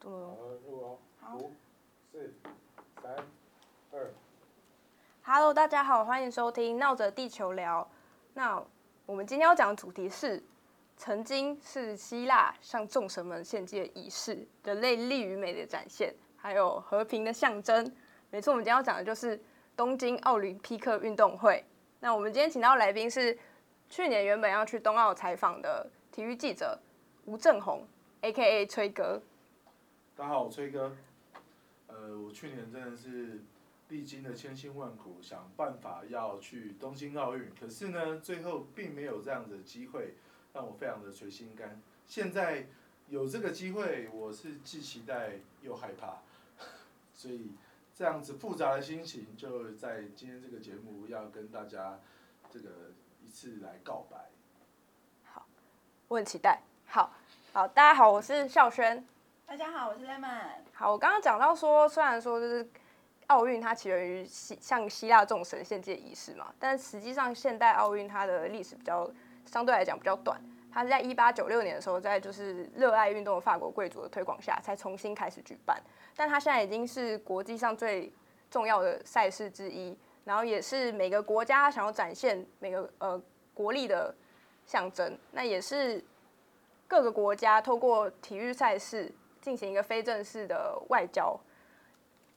咚咚咚。好。5、4、3、2。Hello， 大家好，欢迎收听《闹着地球聊》。那我们今天要讲的主题是：曾经是希腊向众神们献祭的仪式，人类力与美的展现，还有和平的象征。没错，我们今天要讲的就是东京奥林匹克运动会。那我们今天请到来宾是去年原本要去东奥采访的体育记者吴正宏 ，A.K.A. 崔哥。大家好，我崔哥。我去年真的是历经了千辛万苦，想办法要去东京奥运，可是呢，最后并没有这样的机会，让我非常的捶心肝。现在有这个机会，我是既期待又害怕，所以这样子复杂的心情，就在今天这个节目要跟大家这个一次来告白。好，我很期待。好，大家好，我是孝萱。大家好，我是 Lemon。好，我刚刚讲到说，虽然说就是奥运它起源于像希腊众神献祭的仪式嘛，但实际上现代奥运它的历史比较相对来讲比较短，它是在1896年的时候，在就是热爱运动的法国贵族的推广下，才重新开始举办。但它现在已经是国际上最重要的赛事之一，然后也是每个国家想要展现每个国力的象征。那也是各个国家透过体育赛事进行一个非正式的外交。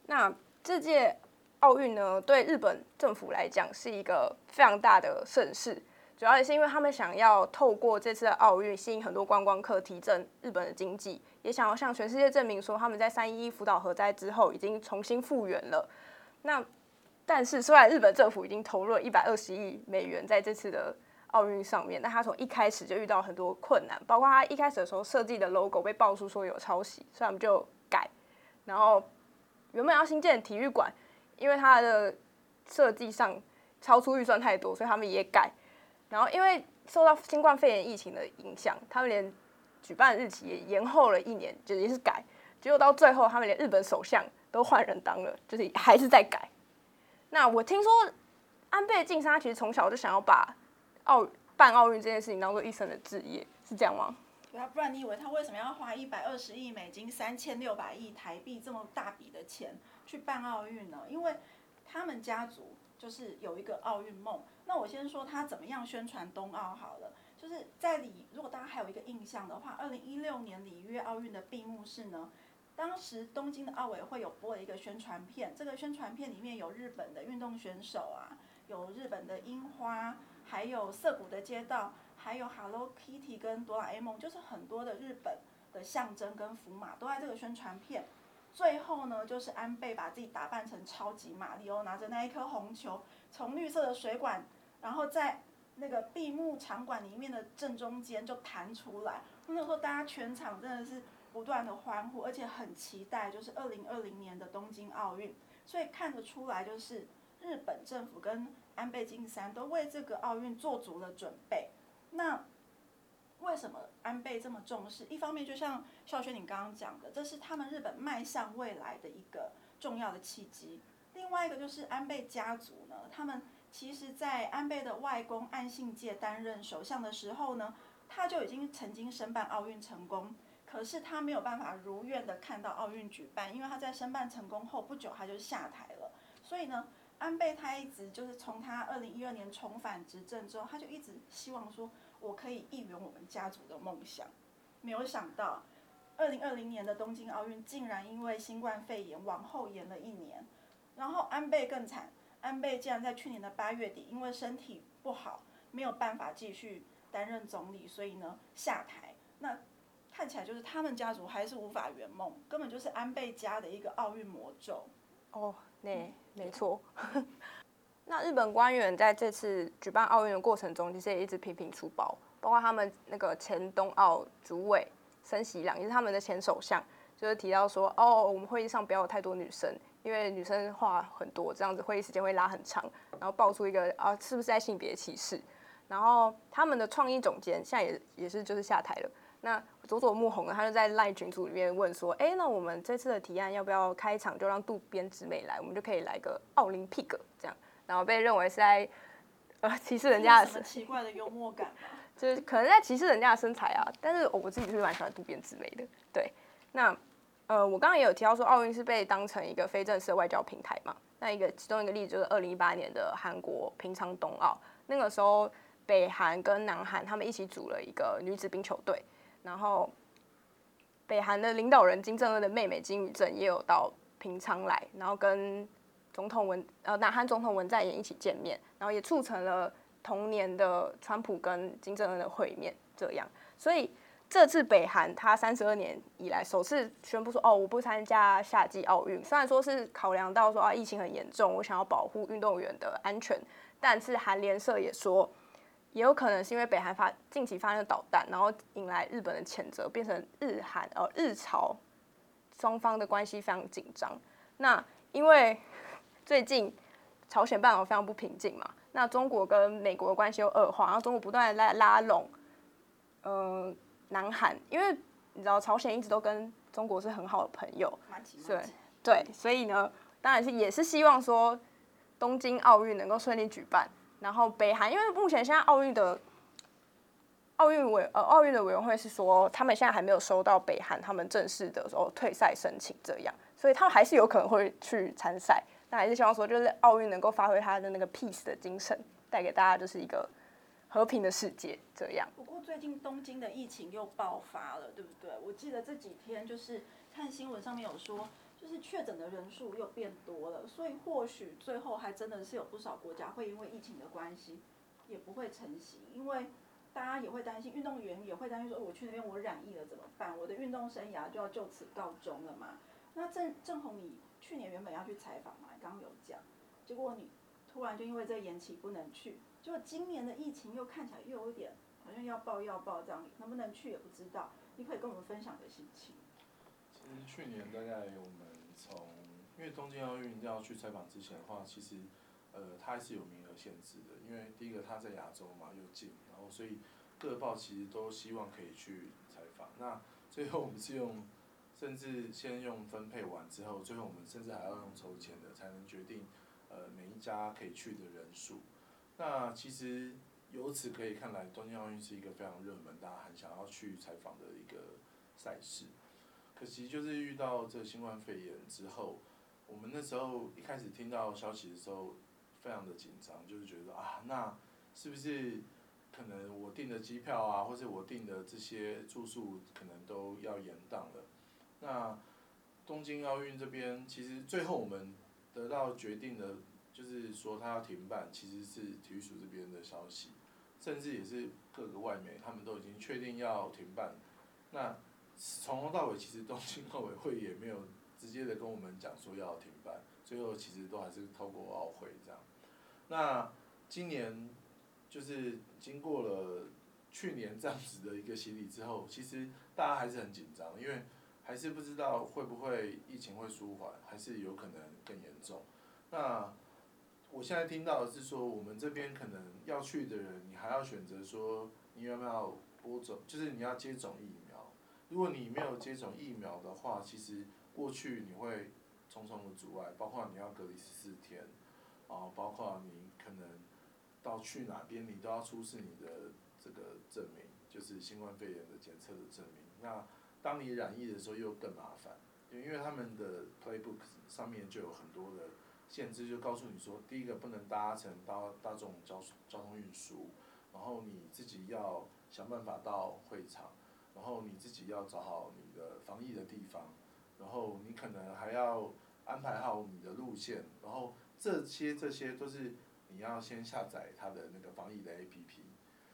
那这届奥运呢，对日本政府来讲是一个非常大的盛事，主要也是因为他们想要透过这次的奥运吸引很多观光客，提振日本的经济，也想要向全世界证明说他们在311福岛核灾之后已经重新复原了。那但是虽然日本政府已经投入了120亿美元在这次的奥运上面，但他从一开始就遇到很多困难，包括他一开始的时候设计的 logo 被爆出说有抄袭，所以他们就改。然后原本要新建的体育馆，因为它的设计上超出预算太多，所以他们也改。然后因为受到新冠肺炎疫情的影响，他们连举办日期也延后了1年，就也是改。结果到最后，他们连日本首相都换人当了，就是还是在改。那我听说安倍晋三其实从小就想要把办奥运这件事情当做一生的志业，是这样吗？不然你以为他为什么要花120亿美金、3600亿台币这么大笔的钱去办奥运呢？因为他们家族就是有一个奥运梦。那我先说他怎么样宣传东奥好了，就是如果大家还有一个印象的话，2016年里约奥运的闭幕式呢，当时东京的奥委会有播了一个宣传片，这个宣传片里面有日本的运动选手啊，有日本的樱花，还有涩谷的街道，还有 Hello Kitty 跟哆啦 A 梦，就是很多的日本的象征跟符码都在这个宣传片。最后呢，就是安倍把自己打扮成超级马里奥，拿着那一颗红球，从绿色的水管，然后在那个闭幕场馆里面的正中间就弹出来。那时候大家全场真的是不断的欢呼，而且很期待就是2020年的东京奥运。所以看得出来，就是日本政府跟安倍晋三都为这个奥运做足了准备。那为什么安倍这么重视？一方面就像孝萱你刚刚讲的，这是他们日本迈向未来的一个重要的契机。另外一个就是安倍家族呢，他们其实在安倍的外公岸信介担任首相的时候呢，他就已经曾经申办奥运成功，可是他没有办法如愿的看到奥运举办，因为他在申办成功后不久他就下台了。所以呢，安倍他一直就是从他2012年重返执政之后，他就一直希望说，我可以一圆我们家族的梦想。没有想到，2020年的东京奥运竟然因为新冠肺炎往后延了1年。然后安倍更惨，安倍竟然在去年的8月底因为身体不好没有办法继续担任总理，所以呢下台。那看起来就是他们家族还是无法圆梦，根本就是安倍家的一个奥运魔咒。哦，对，没错。那日本官员在这次举办奥运的过程中，其实也一直频频出包，包括他们那个前东奥主委森喜朗，也是他们的前首相，就是提到说，我们会议上不要有太多女生，因为女生话很多，这样子会议时间会拉很长，然后爆出一个是不是在性别歧视？然后他们的创意总监现在也是就是下台了。那佐木宏呢，他就在 LINE 群组里面问说，那我们这次的提案要不要开场就让渡边直美来，我们就可以来个奥林匹克这样，然后被认为是在歧视人家的，什么奇怪的幽默感吧，就是可能在歧视人家的身材啊。但是我自己是蛮喜欢渡边直美的，对。那我刚刚也有提到说，奥运是被当成一个非正式的外交平台嘛。那其中一个例子就是2018年的韩国平昌冬奥，那个时候北韩跟南韩他们一起组了一个女子冰球队，然后北韩的领导人金正恩的妹妹金宇镇也有到平昌来，然后跟南韩总统文在寅一起见面，然后也促成了同年的川普跟金正恩的会面，这样，所以这次北韩他32年以来首次宣布说，哦，我不参加夏季奥运。虽然说是考量到说，疫情很严重，我想要保护运动员的安全，但是韩联社也说，也有可能是因为北韩近期发生导弹，然后引来日本的谴责，变成日朝双方的关系非常紧张。那因为最近朝鲜半岛非常不平静嘛，那中国跟美国的关系又恶化，然后中国不断地拉拢南韩，因为你知道朝鲜一直都跟中国是很好的朋友，对，所以呢，当然也是希望说东京奥运能够顺利举办。然后北韩因为目前现在奥运的委员会是说，他们现在还没有收到北韩他们正式的退赛申请这样，所以他们还是有可能会去参赛。那还是希望说，就是奥运能够发挥它的那个 peace 的精神，带给大家就是一个和平的世界这样。不过最近东京的疫情又爆发了，对不对？我记得这几天就是看新闻上面有说，就是确诊的人数又变多了，所以或许最后还真的是有不少国家会因为疫情的关系也不会成行，因为大家也会担心，运动员也会担心说，我去那边我染疫了怎么办？我的运动生涯就要就此告终了嘛。那郑红你去年原本要去采访嘛，刚有讲，结果你突然就因为这延期不能去，结果今年的疫情又看起来又有点好像要爆这样，能不能去也不知道，你可以跟我们分享你的心情。其实去年大概我们因为东京奥运要去采访之前的话，其实它还是有名额限制的，因为第一个它在亚洲嘛又近，然后所以各报其实都希望可以去采访。那最后我们是用。甚至先用分配完之后，最后我们甚至还要用抽签的，才能决定每一家可以去的人数。那其实由此可以看来，东京奥运是一个非常热门，大家很想要去采访的一个赛事。可惜就是遇到这新冠肺炎之后，我们那时候一开始听到消息的时候，非常的紧张，就是觉得那是不是可能我订的机票啊，或是我订的这些住宿，可能都要延档了。那东京奥运这边，其实最后我们得到决定的，就是说它要停办，其实是体育署这边的消息，甚至也是各个外媒他们都已经确定要停办。那从头到尾，其实东京奥委会也没有直接的跟我们讲说要停办，最后其实都还是透过奥会这样。那今年就是经过了去年这样子的一个洗礼之后，其实大家还是很紧张，因为。还是不知道会不会疫情会舒缓，还是有可能更严重。那我现在听到的是说，我们这边可能要去的人，你还要选择说你有没有播种，就是你要接种疫苗。如果你没有接种疫苗的话，其实过去你会重重的阻碍，包括你要隔离14天，包括你可能到去哪边你都要出示你的这个证明，就是新冠肺炎的检测的证明。那当你染疫的时候又更麻烦，因为他们的 playbook 上面就有很多的限制，就告诉你说，第一个不能搭乘大众交通运输，然后你自己要想办法到会场，然后你自己要找好你的防疫的地方，然后你可能还要安排好你的路线，然后这些都是你要先下载它的那个防疫的 APP，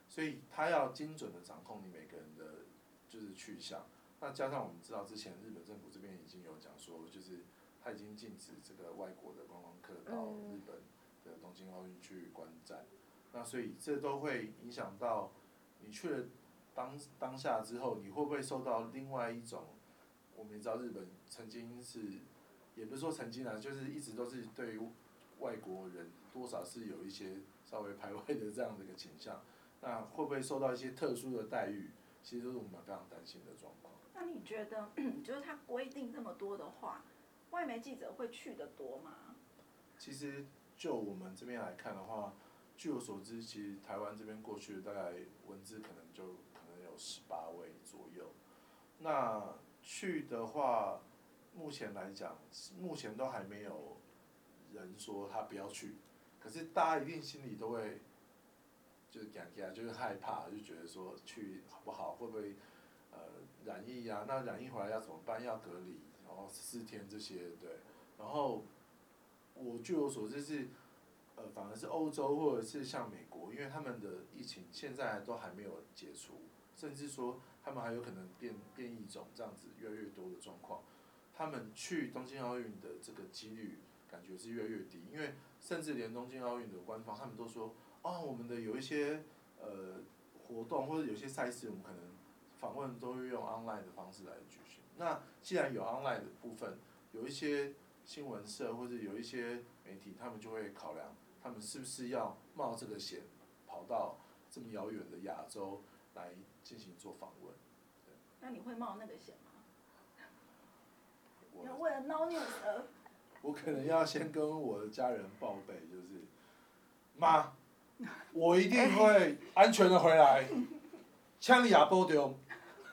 所以它要精准的掌控你每个人的就是去向。那加上我们知道，之前日本政府这边已经有讲说，就是他已经禁止这个外国的观光客到日本的东京奥运去观战，那所以这都会影响到你去了当下之后，你会不会受到另外一种？我们也知道日本曾经是，也不是说曾经啊，就是一直都是对于外国人多少是有一些稍微排外的这样的一个倾向，那会不会受到一些特殊的待遇？其实都是我们非常担心的状况。那你觉得，就是他规定这么多的话，外媒记者会去的多吗？其实就我们这边来看的话，据我所知，其实台湾这边过去大概文字可能有18位左右。那去的话，目前来讲，目前都还没有人说他不要去，可是大家一定心里都会就是感觉就是害怕，就觉得说去好不好，会不会染疫啊？那染疫回来要怎么办？要隔离，然后14天这些对。然后我据我所知是反而是欧洲或者是像美国，因为他们的疫情现在都还没有解除，甚至说他们还有可能变异种这样子越来越多的状况，他们去东京奥运的这个几率感觉是越来越低，因为甚至连东京奥运的官方他们都说，哦，我们的有一些活动或者有些赛事，我们可能访问都会用 online 的方式来举行。那既然有 online 的部分，有一些新闻社或者有一些媒体，他们就会考量，他们是不是要冒这个险，跑到这么遥远的亚洲来进行做访问？那你会冒那个险吗？要为了 no news 而。我可能要先跟我的家人报备，就是妈，我一定会安全的回来，千里也保重。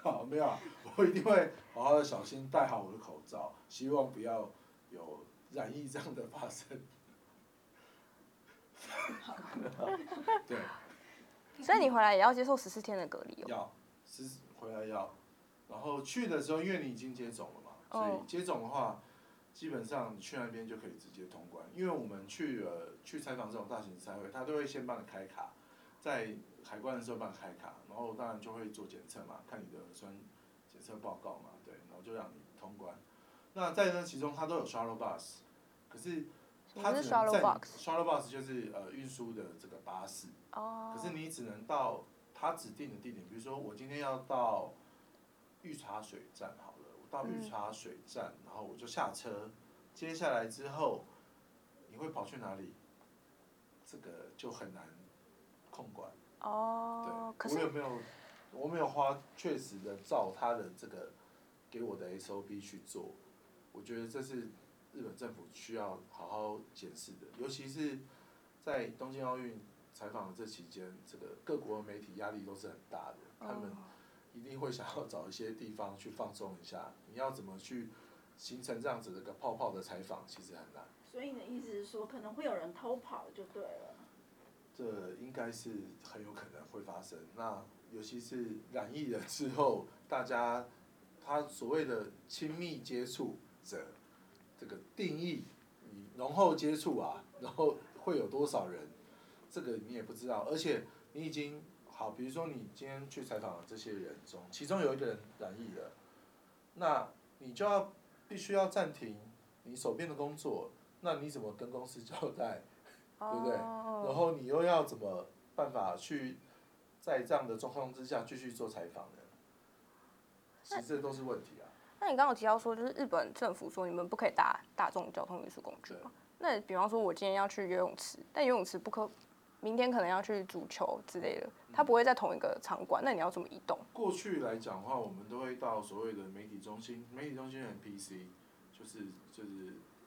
好，没有，我一定会好好的小心，戴好我的口罩，希望不要有染疫这样的发生。对。所以你回来也要接受14天的隔离哦。要，回来要，然后去的时候，因为你已经接种了嘛，所以接种的话，基本上你去那边就可以直接通关。因为我们去采访这种大型赛会，他都会先帮你开卡，在海关的时候帮你开卡，然后当然就会做检测嘛，看你的核酸检测报告嘛，对，然后就让你通关。那在那其中，它都有 shuttle bus， 可是它只能在 shuttle bus 就是运输的这个巴士， 可是你只能到它指定的地点，比如说我今天要到御茶水站好了，我到御茶水站，然后我就下车，接下来之后你会跑去哪里？这个就很难控管。对，我没有花确实的照它的这个给我的 SOP 去做。我觉得这是日本政府需要好好检视的，尤其是在东京奥运采访的这期间，这个各国媒体压力都是很大的，他们一定会想要找一些地方去放松一下。你要怎么去形成这样子的一个泡泡的采访，其实很难。所以你的意思是说，可能会有人偷跑就对了。这应该是很有可能会发生。那尤其是染疫了之后，大家他所谓的亲密接触者，这个定义，你浓厚接触啊，然后会有多少人，这个你也不知道。而且你已经好，比如说你今天去采访的这些人中，其中有一个人染疫了，那你就要必须要暂停你手边的工作，那你怎么跟公司交代，对不对？然后你又要怎么办法去在这样的状况之下继续做采访呢？其实这都是问题啊。那你刚刚有提到说，就是日本政府说你们不可以搭大众交通运输工具嘛？那比方说，我今天要去游泳池，但游泳池不可，明天可能要去足球之类的，它不会在同一个场馆，那你要怎么移动？过去来讲的话，我们都会到所谓的媒体中心，媒体中心的 NPC， 就是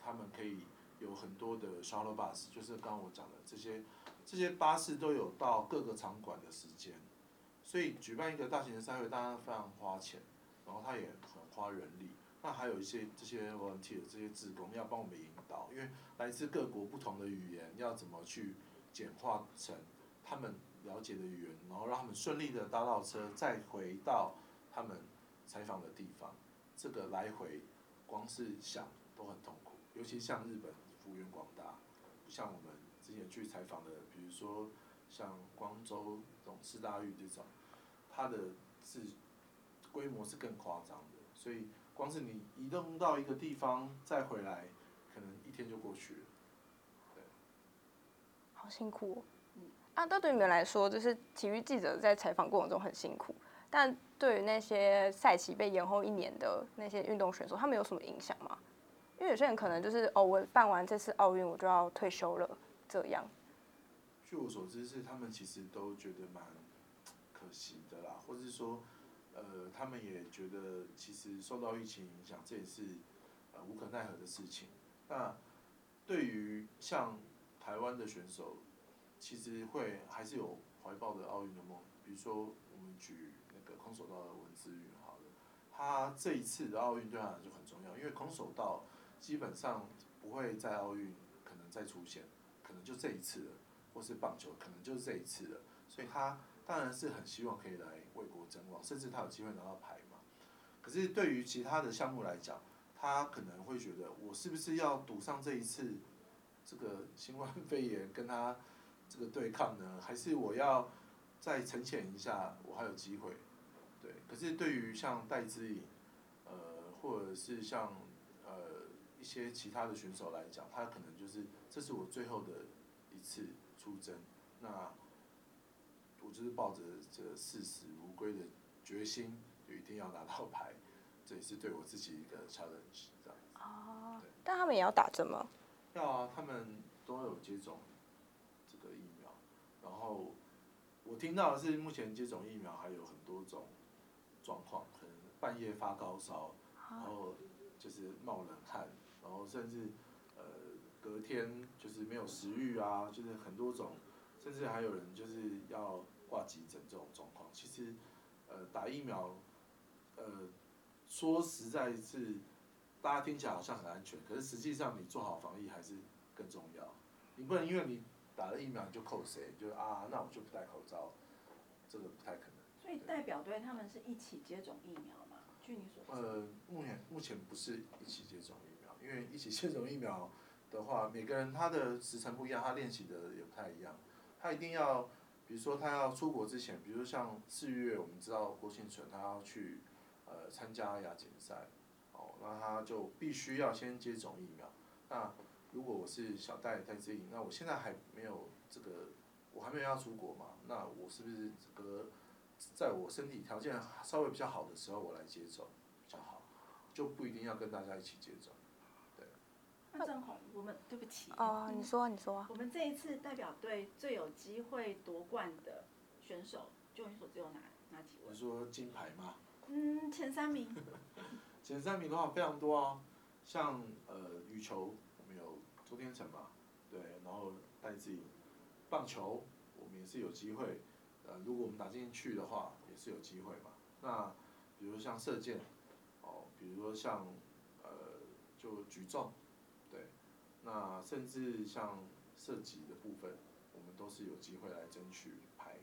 他们可以有很多的 shuttle bus， 就是刚刚我讲的这些巴士都有到各个场馆的时间，所以举办一个大型的赛会，当然非常花钱。然后他也很花人力，那还有一些这些 volunteer 这些志工要帮我们引导，因为来自各国不同的语言，要怎么去简化成他们了解的语言，然后让他们顺利的搭到车，再回到他们采访的地方，这个来回光是想都很痛苦，尤其像日本幅员广大，像我们之前去采访的，比如说像光州这种四大运这种，它的是规模是更夸张的，所以光是你移动到一个地方再回来，可能一天就过去了，对。好辛苦哦。啊，那对你们来说，就是体育记者在采访过程中很辛苦，但对于那些赛期被延后1年的那些运动选手，他们有什么影响吗？因为有些人可能就是哦，我办完这次奥运我就要退休了，这样。据我所知是他们其实都觉得蛮可惜的啦，或是说。他们也觉得其实受到疫情影响，这也是无可奈何的事情。那对于像台湾的选手，其实会还是有怀抱的奥运的梦。比如说，我们举那个空手道的文姿云好了，他这一次的奥运对他来说就很重要，因为为空手道基本上不会在奥运可能再出现，可能就这一次了，或是棒球可能就这一次了，所以他当然是很希望可以来为国争光，甚至他有机会拿到牌嘛。可是对于其他的项目来讲，他可能会觉得我是不是要赌上这一次这个新冠肺炎跟他这个对抗呢？还是我要再沉潜一下，我还有机会？对。可是对于像戴资颖，或者是像一些其他的选手来讲，他可能就是这是我最后的一次出征，那我就是抱着这视死如归的决心，就一定要拿到牌。这也是对我自己一个 challenge 这样子。哦，但他们也要打针吗？要啊，他们都有接种这个疫苗。然后我听到的是，目前接种疫苗还有很多种状况，可能半夜发高烧，然后就是冒冷汗，然后甚至隔天就是没有食欲啊，就是很多种，甚至还有人就是要挂急诊这种状况。其实打疫苗说实在是，大家听起来好像很安全，可是实际上你做好防疫还是更重要。你不能因为你打了疫苗你就扣谁，就啊，那我就不戴口罩，这个不太可能。所以代表队他们是一起接种疫苗吗？据你所知。目前不是一起接种疫苗，因为一起接种疫苗的话，每个人他的时程不一样，他练习的也不太一样。他一定要，比如说他要出国之前，比如说像4月，我们知道郭婞淳他要去。参加亚锦赛，哦，那他就必须要先接种疫苗。那如果我是小戴资颖，那我现在还没有这个，我还没有要出国嘛，那我是不是这个，在我身体条件稍微比较好的时候，我来接种比较好，就不一定要跟大家一起接种。对。那正宏，我们对不起。哦，你说。我们这一次代表队最有机会夺冠的选手，就你所知有哪几位？你说金牌吗？前3名。前3名的话非常多啊，像羽球我们有周天成嘛，对，然后戴资颖，棒球我们也是有机会，如果我们打进去的话也是有机会嘛。那比如像射箭，哦，比如说像就举重，对，那甚至像射击的部分，我们都是有机会来争取牌，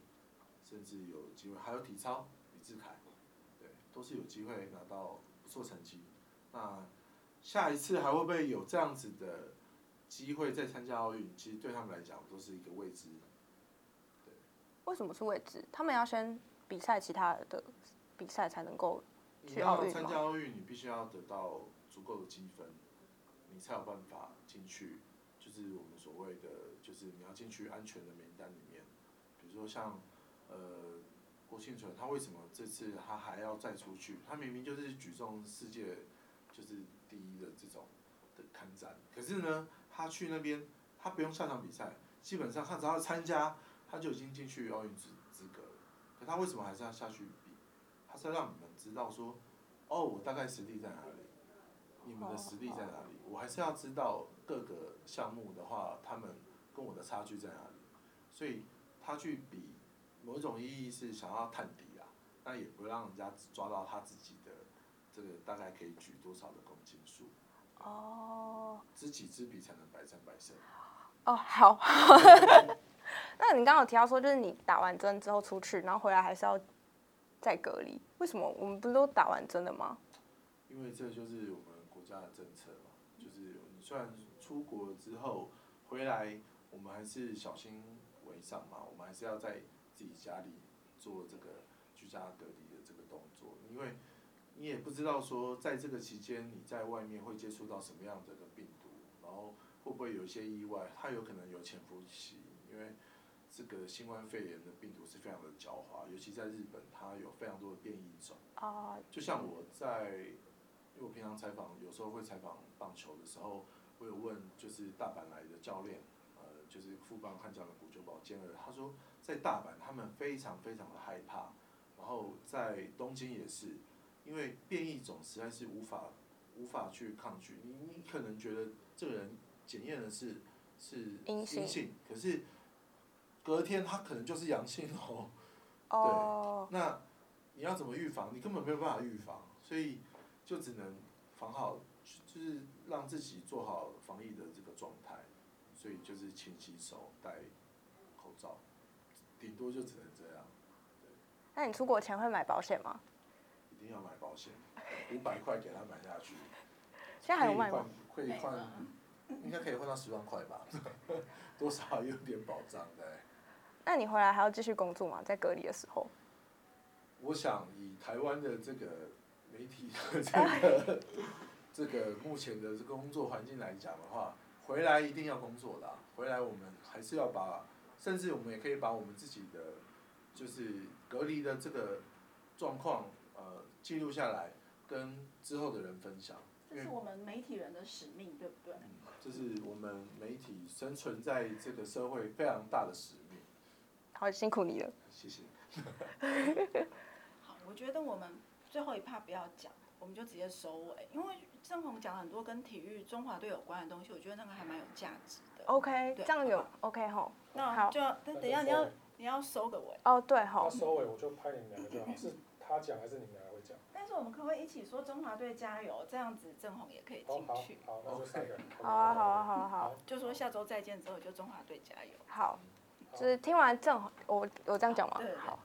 甚至有机会还有体操，李智凯。都是有机会拿到不错成绩，那下一次还会不会有这样子的机会再参加奥运？其实对他们来讲都是一个未知。对。为什么是未知？他们要先比赛其他的比赛才能够去奥运吗？你要参加奥运，你必须要得到足够的积分，你才有办法进去，就是我们所谓的，就是你要进去安全的名单里面。比如说像郭婞淳他为什么这次他还要再出去？他明明就是举重世界就是第一的这种的看展，可是呢，他去那边他不用下场比赛，基本上他只要参加他就已经进去奥运资格了。可他为什么还是要下去比？他是要让你们知道说，哦，我大概实力在哪里，你们的实力在哪里？我还是要知道各个项目的话，他们跟我的差距在哪里，所以他去比。某种意义是想要探底啊，那也不让人家抓到他自己的这个大概可以举多少的公斤数。哦。知己知彼才能百战百胜。哦，好。那你刚刚有提到说，就是你打完针之后出去，然后回来还是要再隔离，为什么？我们不是都打完针了吗？因为这就是我们国家的政策嘛，就是你虽然出国之后回来，我们还是小心为上嘛，我们还是要在自己家里做这个居家隔离的这个动作，因为你也不知道说在这个期间你在外面会接触到什么样的病毒，然后会不会有一些意外，它有可能有潜伏期，因为这个新冠肺炎的病毒是非常的狡猾，尤其在日本它有非常多的变异种。就像我在，因为我平常采访有时候会采访棒球的时候，我有问就是大阪来的教练，就是富邦悍将的古久保健二，他说在大阪他们非常非常的害怕，然后在东京也是，因为变异种实在是无法去抗拒。你可能觉得这个人检验的是阴性，可是隔天他可能就是阳性哦。哦。对，那你要怎么预防？你根本没有办法预防，所以就只能防好让自己做好防疫的这个状态，所以就是勤洗手、戴口罩，顶多就只能这样。对。那你出国前会买保险吗？一定要买保险，500块给他买下去。现在还有卖吗？可以换，应该可以换到10万块吧，多少有点保障对。那你回来还要继续工作吗？在隔离的时候？我想以台湾的这个媒体的这个目前的这个工作环境来讲的话，回来一定要工作的啊。回来我们还是要把，甚至我们也可以把我们自己的就是隔离的这个状况记录下来，跟之后的人分享。这是我们媒体人的使命，对不对？这是我们媒体生存在这个社会非常大的使命。好，辛苦你了。谢谢。好，我觉得我们最后一趴不要讲，我们就直接收尾，因为上回我们讲了很多跟体育中华队有关的东西，我觉得那个还蛮有价值的。OK， 这样有 OK 吼。那就但等一下你要收个尾。哦，对吼。收尾我就拍你们两个就好，是他讲还是你们两个会讲？但是我们可不可以一起说中华队加油？这样子郑弘也可以进去。好，那就3个。好，就说下周再见之后就中华队加油。好。就是听完郑弘，我这样讲吗？好，